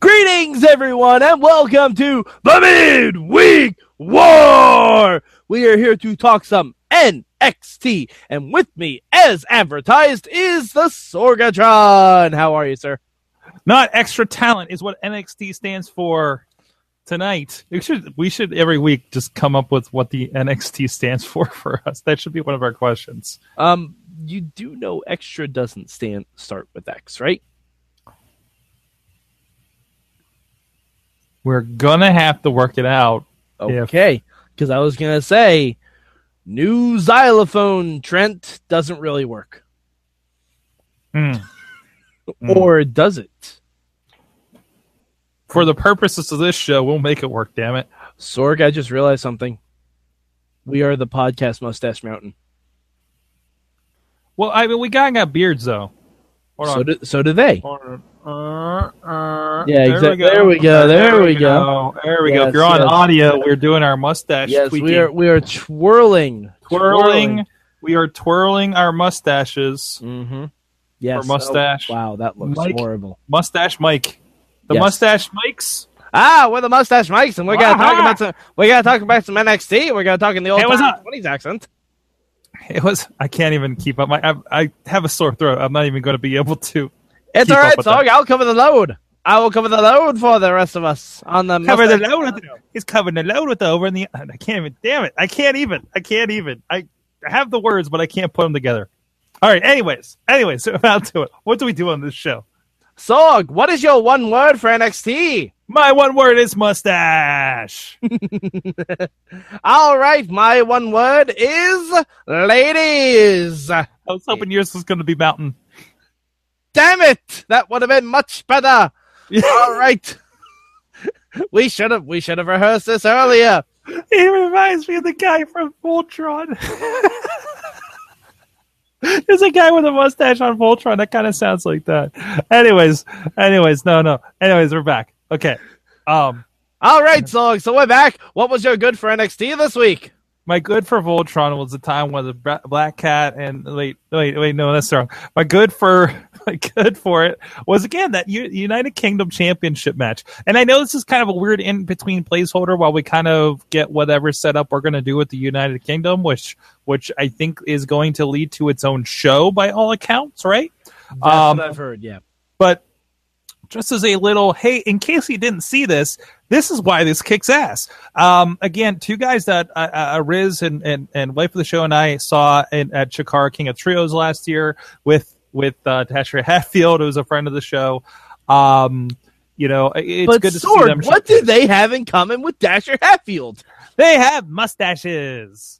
Greetings, everyone, and welcome to the Midweek War! We are here to talk some NXT, and with me, as advertised, is the Sorgatron. How are you, sir? Not extra talent is what NXT stands for tonight. We should every week just come up with what the NXT stands for us. That should be one of our questions. You do know extra doesn't start with X, right? We're going to have to work it out. Okay, because I was going to say, new xylophone, Trent, doesn't really work. Or does it? For the purposes of this show, we'll make it work, damn it. Sorg, I just realized something. We are the podcast Mustache Mountain. Well, I mean, we got beards, though. So do they. Yeah, exactly. There we go. If you're on audio, we're doing our mustache. Yes, tweaking. We are twirling. We are twirling our mustaches. Mm-hmm. Yes. Or mustache. Oh, wow, that looks horrible. Mustache Mike. Mustache Mikes. Ah, we're the Mustache Mikes, and we're gonna talk about some. We gotta talk about some NXT. We're gonna talk in the old 20s accent. I can't even keep up. I have a sore throat. I'm not even going to be able to. It's all right, Sorg. I'll cover the load. I will cover the load for the rest of us on the cover the load. He's covering the load with the over and the. I can't even. Damn it! I can't even. I have the words, but I can't put them together. All right. Anyways. So I'll do it. What do we do on this show? Sorg, what is your one word for NXT? My one word is mustache. All right, my one word is ladies. I was hoping yours was going to be mountain. Damn it! That would have been much better. All right, we should have rehearsed this earlier. He reminds me of the guy from Voltron. There's a guy with a mustache on Voltron. That kind of sounds like that. Anyways, we're back. Okay. All right, so we're back. What was your good for NXT this week? My good for Voltron was the time when the Black Cat and wait, no, that's wrong. My good for it was again that United Kingdom Championship match. And I know this is kind of a weird in between placeholder while we kind of get whatever setup we're going to do with the United Kingdom, which I think is going to lead to its own show by all accounts, right? That's what I've heard, yeah. But just as a little, hey, in case you didn't see this, this is why this kicks ass. Again, two guys that Riz and wife of the show and I saw at Chikara King of Trios last year with Dasher Hatfield, who's a friend of the show. It's good to see them. What do they have in common with Dasher Hatfield? They have mustaches.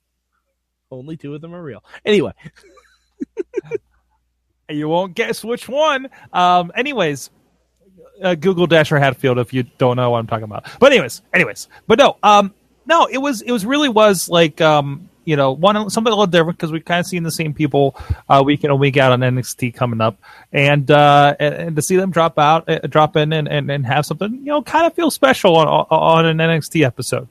Only two of them are real. Anyway. You won't guess which one. Google Dasher Hatfield if you don't know what I'm talking about. But anyways. But no, it was really like something a little different because we've kind of seen the same people week in and week out on NXT coming up, and to see them drop in, and have something kind of feel special on an NXT episode.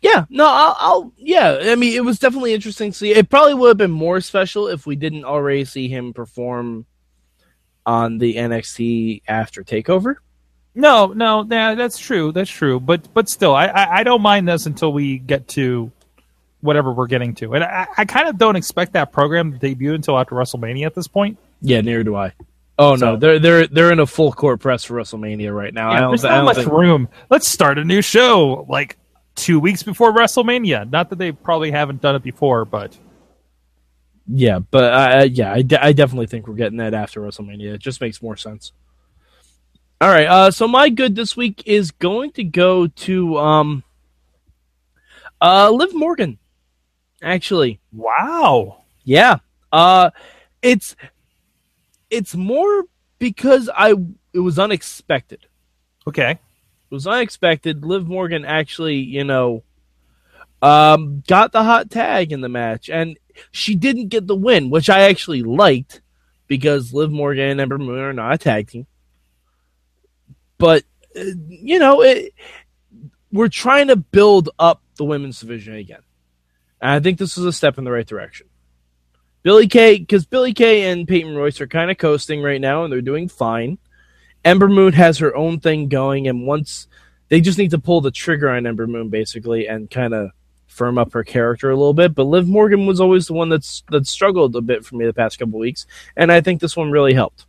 Yeah, no, I mean, it was definitely interesting to see. It probably would have been more special if we didn't already see him perform on the NXT after TakeOver. No, that's true. But still, I don't mind this until we get to whatever we're getting to. And I kind of don't expect that program to debut until after WrestleMania at this point. Yeah, neither do I. Oh, so, no, they're in a full court press for WrestleMania right now. Yeah, there's not much room. Let's start a new show like 2 weeks before WrestleMania. Not that they probably haven't done it before, but... Yeah, but I definitely think we're getting that after WrestleMania. It just makes more sense. All right, so my good this week is going to go to Liv Morgan. Actually, wow, yeah, it's more because I it was unexpected. Okay. It was unexpected. Liv Morgan actually, you know, got the hot tag in the match, and she didn't get the win, which I actually liked because Liv Morgan and Ember Moon are not a tag team. But, you know, we're trying to build up the women's division again. And I think this is a step in the right direction. Billy Kay, because Billy Kay and Peyton Royce are kind of coasting right now, and they're doing fine. Ember Moon has her own thing going, and once they just need to pull the trigger on Ember Moon, basically, and kind of firm up her character a little bit. But Liv Morgan was always the one that struggled a bit for me the past couple weeks, and I think this one really helped.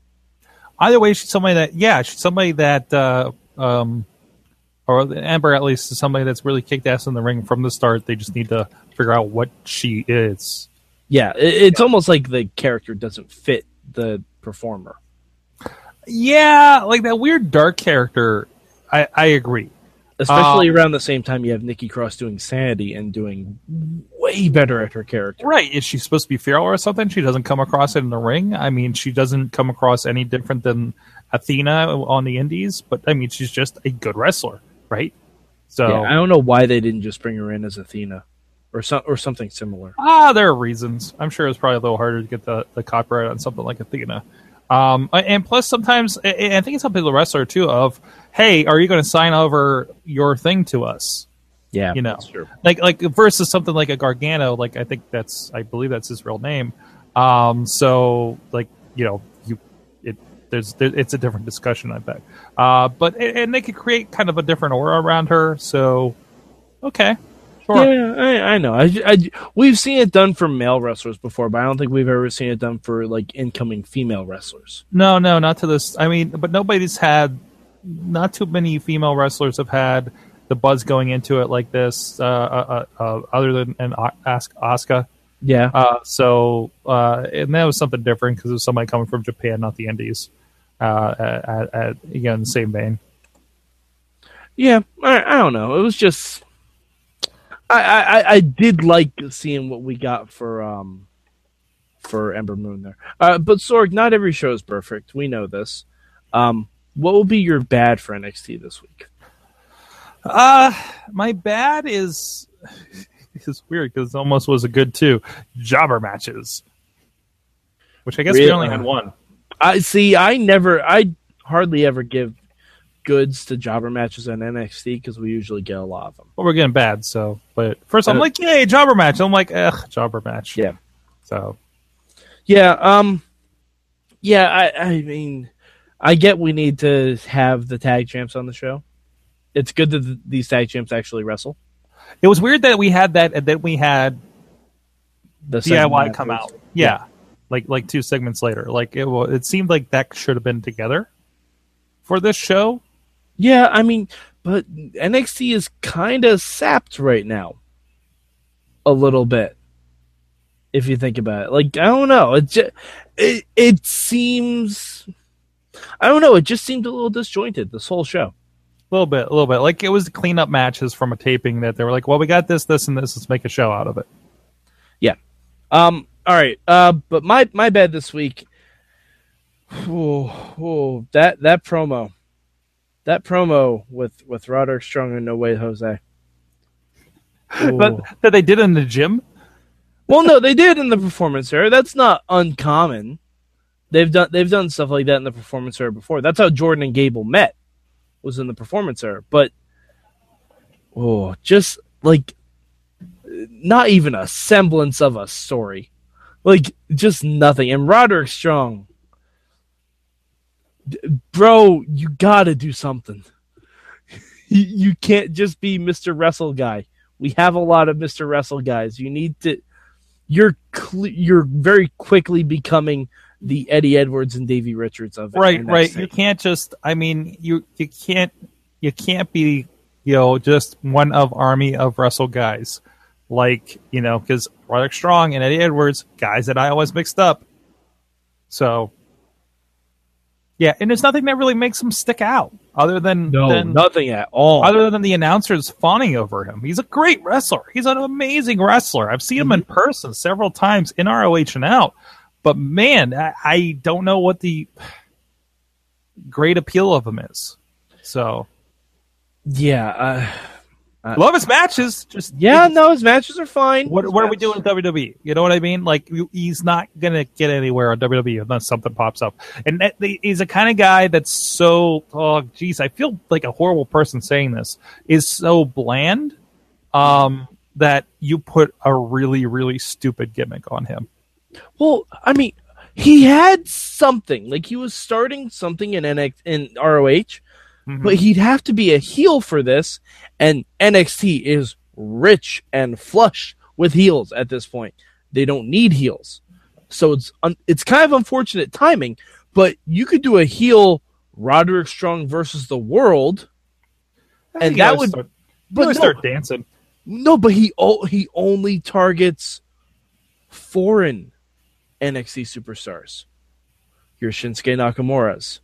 Either way, she's somebody that, or Ember at least, is somebody that's really kicked ass in the ring from the start. They just need to figure out what she is. Yeah, it's almost like the character doesn't fit the performer. Yeah, like that weird dark character, I agree. Especially around the same time you have Nikki Cross doing Sanity and doing way better at her character. Right, is she supposed to be feral or something? She doesn't come across it in the ring. I mean, she doesn't come across any different than Athena on the indies, but I mean, she's just a good wrestler, right? So yeah, I don't know why they didn't just bring her in as Athena. Or something similar. There are reasons. I'm sure it's probably a little harder to get the copyright on something like Athena. And plus, sometimes, I think it's helping the wrestler, too, of, hey, are you going to sign over your thing to us? Yeah, you know, that's true. Like versus something like a Gargano, like I believe that's his real name. So, like, you know, it's a different discussion, I bet. But they could create kind of a different aura around her, so, okay. Sure. Yeah, I know. We've seen it done for male wrestlers before, but I don't think we've ever seen it done for like incoming female wrestlers. No, not to this. I mean, but not too many female wrestlers have had the buzz going into it like this, other than Asuka. Yeah. And that was something different because it was somebody coming from Japan, not the Indies. Again, same vein. Yeah, I don't know. It was just. I did like seeing what we got for Ember Moon there. But Sorg, not every show is perfect. We know this. What will be your bad for NXT this week? My bad is weird because it almost was a good two. Jobber matches. Which I guess really? We only had one. I hardly ever give goods to jobber matches on NXT because we usually get a lot of them. Well, we're getting bad, so. But first, I'm like, yay, jobber match. I'm like, ugh, jobber match. Yeah. So. Yeah. Yeah. I mean, I get we need to have the tag champs on the show. It's good that these tag champs actually wrestle. It was weird that we had that, and then we had the DIY come out. Yeah. Like two segments later. Like it seemed like that should have been together for this show. Yeah, I mean, but NXT is kind of sapped right now. A little bit. If you think about it. Like, I don't know. It seems... I don't know. It just seemed a little disjointed, this whole show. A little bit. Like, it was the cleanup matches from a taping that they were like, well, we got this, and this. Let's make a show out of it. Yeah. All right. But my bad this week... Ooh, that promo... That promo with Roderick Strong and No Way Jose. Ooh. But that they did in the gym? Well, no, they did in the performance era. That's not uncommon. They've done stuff like that in the performance era before. That's how Jordan and Gable met, was in the performance era. But just like not even a semblance of a story. Like just nothing. And Roderick Strong, bro, you gotta do something. You can't just be Mr. Wrestle guy. We have a lot of Mr. Wrestle guys. You need to. You're very quickly becoming the Eddie Edwards and Davey Richards of it. Right. You can't just. I mean, you can't be, you know, just one of army of Wrestle guys, like, you know, because Roderick Strong and Eddie Edwards, guys that I always mixed up. So. Yeah, and there's nothing that really makes him stick out other than... No, nothing at all. Other than the announcers fawning over him. He's a great wrestler. He's an amazing wrestler. I've seen him in person several times in ROH and out. But, man, I don't know what the... great appeal of him is. So, yeah. Love his matches. His matches are fine. What are we doing with WWE? You know what I mean? Like, he's not going to get anywhere on WWE unless something pops up. And he's the kind of guy that's so, I feel like a horrible person saying this, is so bland that you put a really, really stupid gimmick on him. Well, I mean, he had something. Like, he was starting something in ROH. Mm-hmm. But he'd have to be a heel for this, and NXT is rich and flush with heels at this point. They don't need heels. So it's kind of unfortunate timing, but you could do a heel Roderick Strong versus the world, and that would start dancing. No, but he only targets foreign NXT superstars. Your Shinsuke Nakamura's,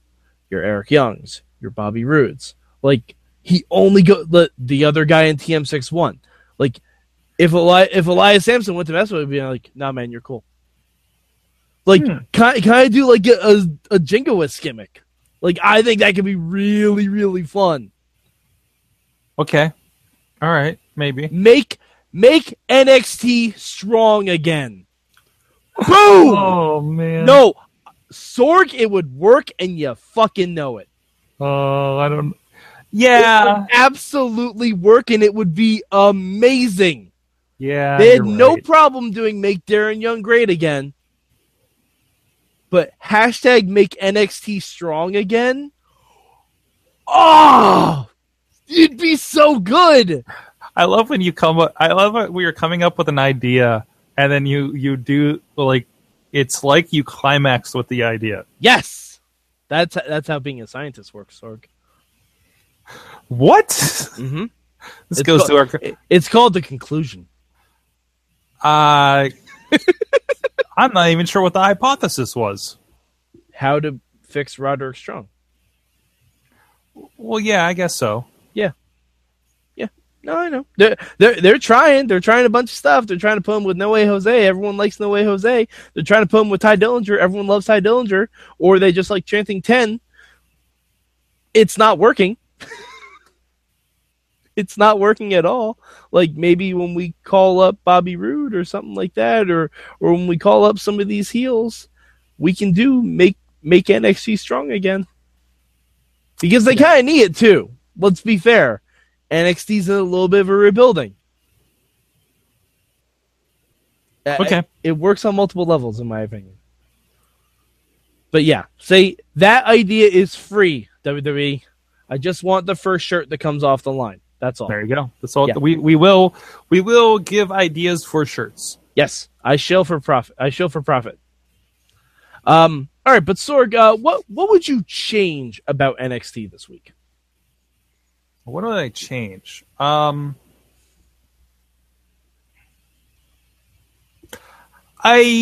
your Eric Young's, your Bobby Roode's. Like, he only go the other guy in TM6 won. Like, if Elias Sampson went to mess with him, he'd be like, nah, man, you're cool. Like, can I do like a jingoist gimmick? Like, I think that could be really, really fun. Okay. All right. Maybe. Make NXT strong again. Boom! Oh, man. No. Sorg, it would work, and you fucking know it. It would absolutely work, and it would be amazing. Yeah, they had no problem doing Make Darren Young Great Again, but hashtag Make NXT Strong Again. Oh, it'd be so good. I love when you come up. I love when you're coming up with an idea, and then you do like it's like you climax with the idea. Yes. That's how being a scientist works, Sorg. What? Mm-hmm. It's called the conclusion. I'm not even sure what the hypothesis was. How to fix Roderick Strong. Well, yeah, I guess so. Yeah. No, I know. They're trying. They're trying a bunch of stuff. They're trying to put him with No Way Jose. Everyone likes No Way Jose. They're trying to put him with Tye Dillinger. Everyone loves Tye Dillinger. Or they just like chanting 10. It's not working. It's not working at all. Like, maybe when we call up Bobby Roode or something like that, or when we call up some of these heels, we can do make NXT strong again. Because they kind of need it too. Let's be fair. NXT's in a little bit of a rebuilding. Okay. It works on multiple levels, in my opinion. But yeah, say that idea is free, WWE. I just want the first shirt that comes off the line. That's all. There you go. That's all. Yeah. We will give ideas for shirts. Yes, I shill for profit. All right, but Sorg, what would you change about NXT this week? What do I change? I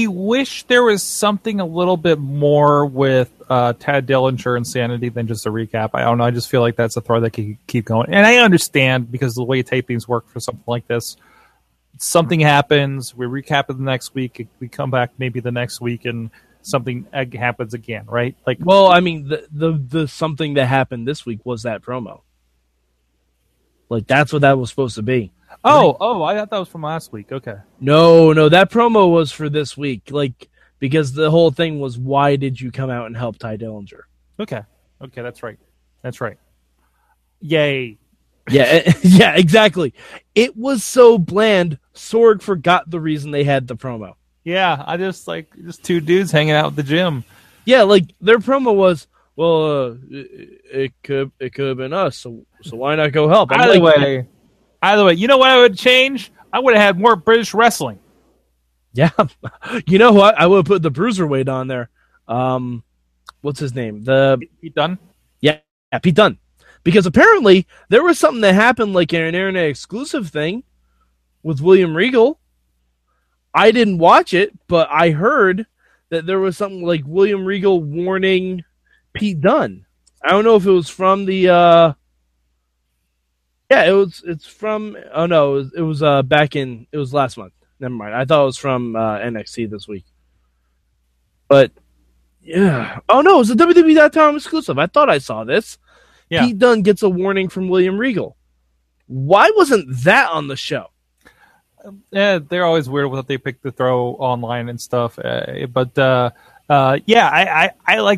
wish there was something a little bit more with Tye Dillinger and Sanity than just a recap. I don't know. I just feel like that's a thread that can keep going. And I understand, because the way tapings work for something like this, something happens, we recap it the next week, we come back maybe the next week, and something happens again, right? Like, well, I mean, the something that happened this week was that promo. Like, that's what that was supposed to be. Oh, I thought that was from last week. Okay. No, that promo was for this week. Like, because the whole thing was, why did you come out and help Tye Dillinger? Okay, that's right. Yay. Yeah, exactly. It was so bland, Sorg forgot the reason they had the promo. Yeah, I just two dudes hanging out at the gym. Yeah, like, their promo was, well, it could have been us, so why not go help? Either way, you know what I would change? I would have had more British wrestling. Yeah. You know what? I would have put the Bruiserweight on there. What's his name? Pete Dunne? Yeah, Pete Dunne. Because apparently there was something that happened, like an internet exclusive thing with William Regal. I didn't watch it, but I heard that there was something like William Regal warning Pete Dunne. I don't know if it was from the it was last month. Never mind. I thought it was from NXT this week. But Yeah. Oh, no, it was a WWE.com exclusive. I thought I saw this. Yeah. Pete Dunne gets a warning from William Regal. Why wasn't that on the show? Yeah, they're always weird with what they pick to throw online and stuff. I like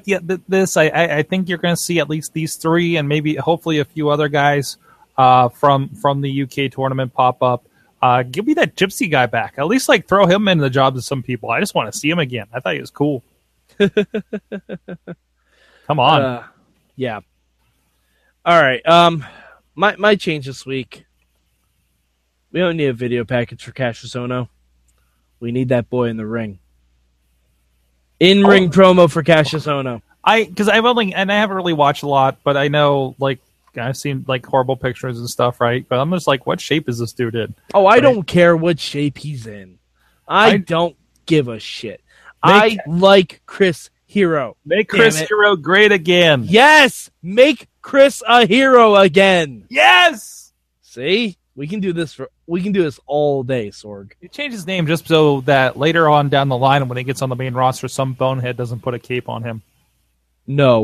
this. I think you're going to see at least these three and maybe hopefully a few other guys from the UK tournament pop up. Give me that gypsy guy back. At least like throw him into the jobs of some people. I just want to see him again. I thought he was cool. Come on. Yeah. All right. My change this week. We don't need a video package for Cassius Ohno. We need that boy in the ring. In-ring promo for Cassius Ohno. I haven't really watched a lot, but I know like I've seen like horrible pictures and stuff, right? But I'm just like, what shape is this dude in? Oh, I don't care what shape he's in. I don't give a shit. I like Chris Hero. Make Chris Hero great again. Yes, make Chris a hero again. Yes. See, we can do this all day, Sorg. You change his name just so that later on down the line, when he gets on the main roster, some bonehead doesn't put a cape on him. You know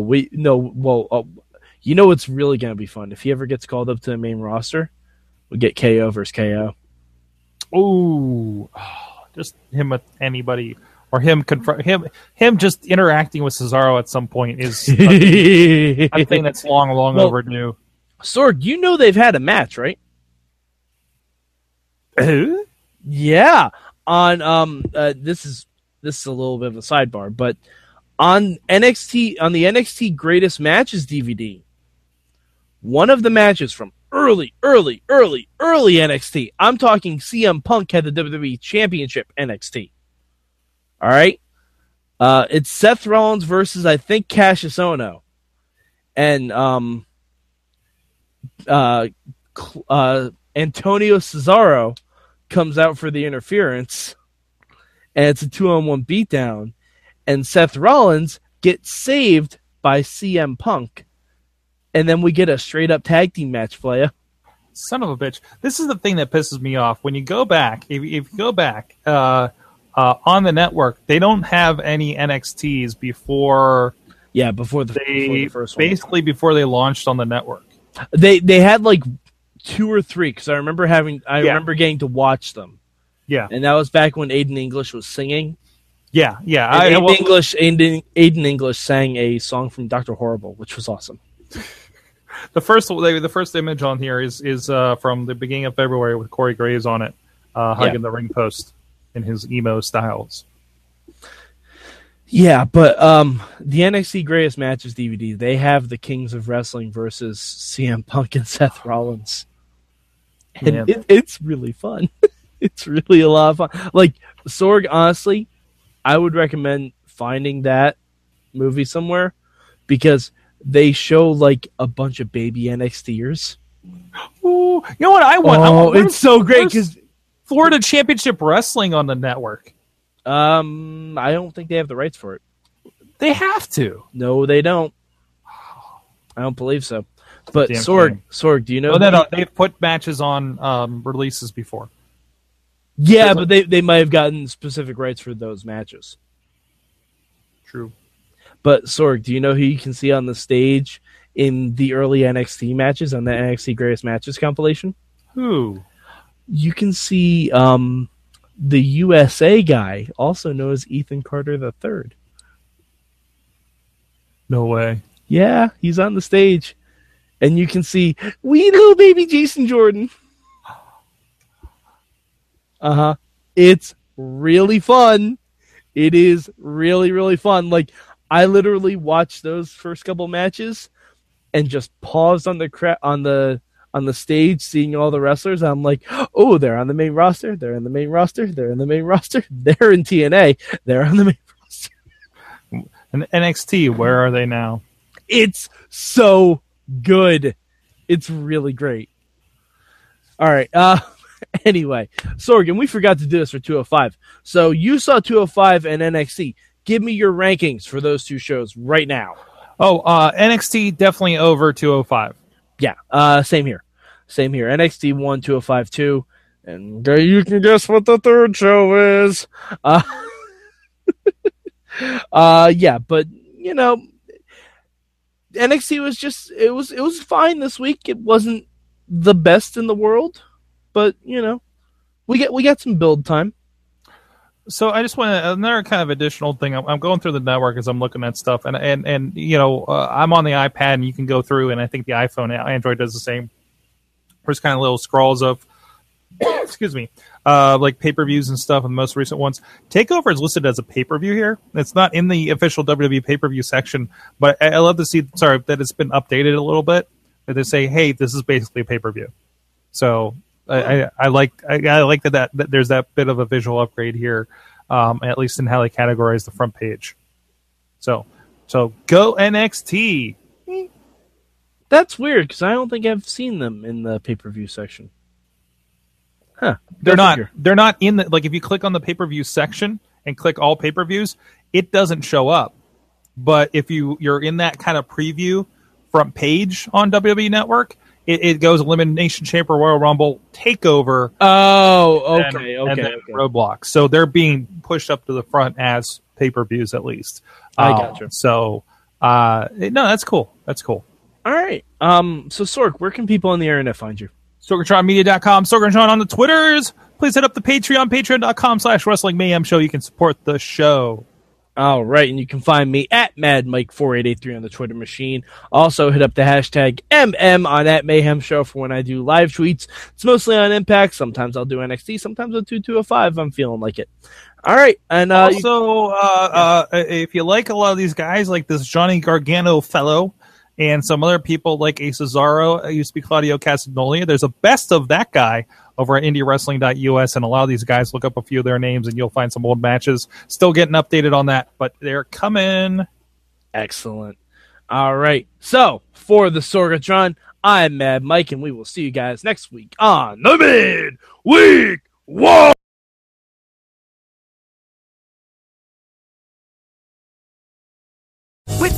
what's really going to be fun? If he ever gets called up to the main roster, we get KO versus KO. Ooh, just him with anybody, or him just interacting with Cesaro at some point is a thing that's long overdue. Sorg, you know they've had a match, right? Yeah. On this is a little bit of a sidebar, but on the NXT Greatest Matches DVD. One of the matches from early NXT. I'm talking CM Punk had the WWE Championship NXT. All right? It's Seth Rollins versus, I think, Cassius Ohno. And Antonio Cesaro comes out for the interference. And it's a 2-on-1 beatdown. And Seth Rollins gets saved by CM Punk. And then we get a straight-up tag team match, Flaya. Son of a bitch. This is the thing that pisses me off. When you go back, if you go back on the network, they don't have any NXTs before the first one. Basically before they launched on the network. They had like 2 or 3, because I remember getting to watch them. Yeah. And that was back when Aiden English was singing. Yeah, yeah. Aiden English sang a song from Dr. Horrible, which was awesome. The first image on here is from the beginning of February with Corey Graves on it, hugging the ring post in his emo styles. Yeah, but the NXT Greatest Matches DVD, they have the Kings of Wrestling versus CM Punk and Seth Rollins, and yeah. It's really fun. It's really a lot of fun. Like Sorg, honestly, I would recommend finding that movie somewhere because they show like a bunch of baby NXTers. Ooh, you know what I want? It's so great because Florida Championship Wrestling on the network. I don't think they have the rights for it. They have to. No, they don't. I don't believe so. But Sorg, do you know? No, they've put matches on releases before. Yeah, but they might have gotten specific rights for those matches. True. But, Sorg, do you know who you can see on the stage in the early NXT matches on the NXT Greatest Matches compilation? Who? You can see the USA guy, also known as Ethan Carter III. No way. Yeah, he's on the stage. And you can see wee little baby Jason Jordan. Uh-huh. It's really fun. It is really, really fun. Like, I literally watched those first couple matches and just paused on the on the stage, seeing all the wrestlers. I'm like, oh, they're on the main roster. They're in the main roster. They're in the main roster. They're in TNA. They're on the main roster. And NXT, where are they now? It's so good. It's really great. All right. Anyway, Sorgan, we forgot to do this for 205. So you saw 205 and NXT. Give me your rankings for those two shows right now. Oh, NXT definitely over 205. Yeah, same here. NXT 1, 205 2, and you can guess what the third show is. Yeah, but you know, NXT was just it was fine this week. It wasn't the best in the world, but you know, we got some build time. So I just want another kind of additional thing. I'm going through the network as I'm looking at stuff, and you know, I'm on the iPad, and you can go through, and I think the iPhone, Android does the same. There's kind of little scrolls of, excuse me, like pay-per-views and stuff, and the most recent ones. TakeOver is listed as a pay-per-view here. It's not in the official WWE pay-per-view section, but I love to see, sorry, that it's been updated a little bit. That they say, hey, this is basically a pay-per-view. So I like that there's that bit of a visual upgrade here, at least in how they categorize the front page. So go NXT. That's weird because I don't think I've seen them in the pay-per-view section. Huh? They're not. Figure. They're not in the, like, if you click on the pay-per-view section and click all pay-per-views, it doesn't show up. But if you're in that kind of preview front page on WWE Network. It goes Elimination Chamber, Royal Rumble, TakeOver. Oh, okay, and then Roadblocks. So they're being pushed up to the front as pay-per-views, at least. I gotcha. So, no, that's cool. That's cool. All right. So, Sorg, where can people on the internet find you? SorgatronMedia.com. Sorgatron on the Twitters. Please hit up the Patreon, patreon.com/WrestlingMayhemShow. You can support the show. All right, and you can find me at MadMike4883 on the Twitter machine. Also, hit up the hashtag MM on @MayhemShow for when I do live tweets. It's mostly on Impact. Sometimes I'll do NXT. Sometimes I'll do 205 if I'm feeling like it. All right, and also, if you like a lot of these guys, like this Johnny Gargano fellow, and some other people like a Cesaro, used to be Claudio Castagnoli. There's a best of that guy over at indiewrestling.us, and a lot of these guys, look up a few of their names, and you'll find some old matches. Still getting updated on that, but they're coming. Excellent. All right. So, for the Sorgatron, I'm Mad Mike, and we will see you guys next week on the Midweek War. With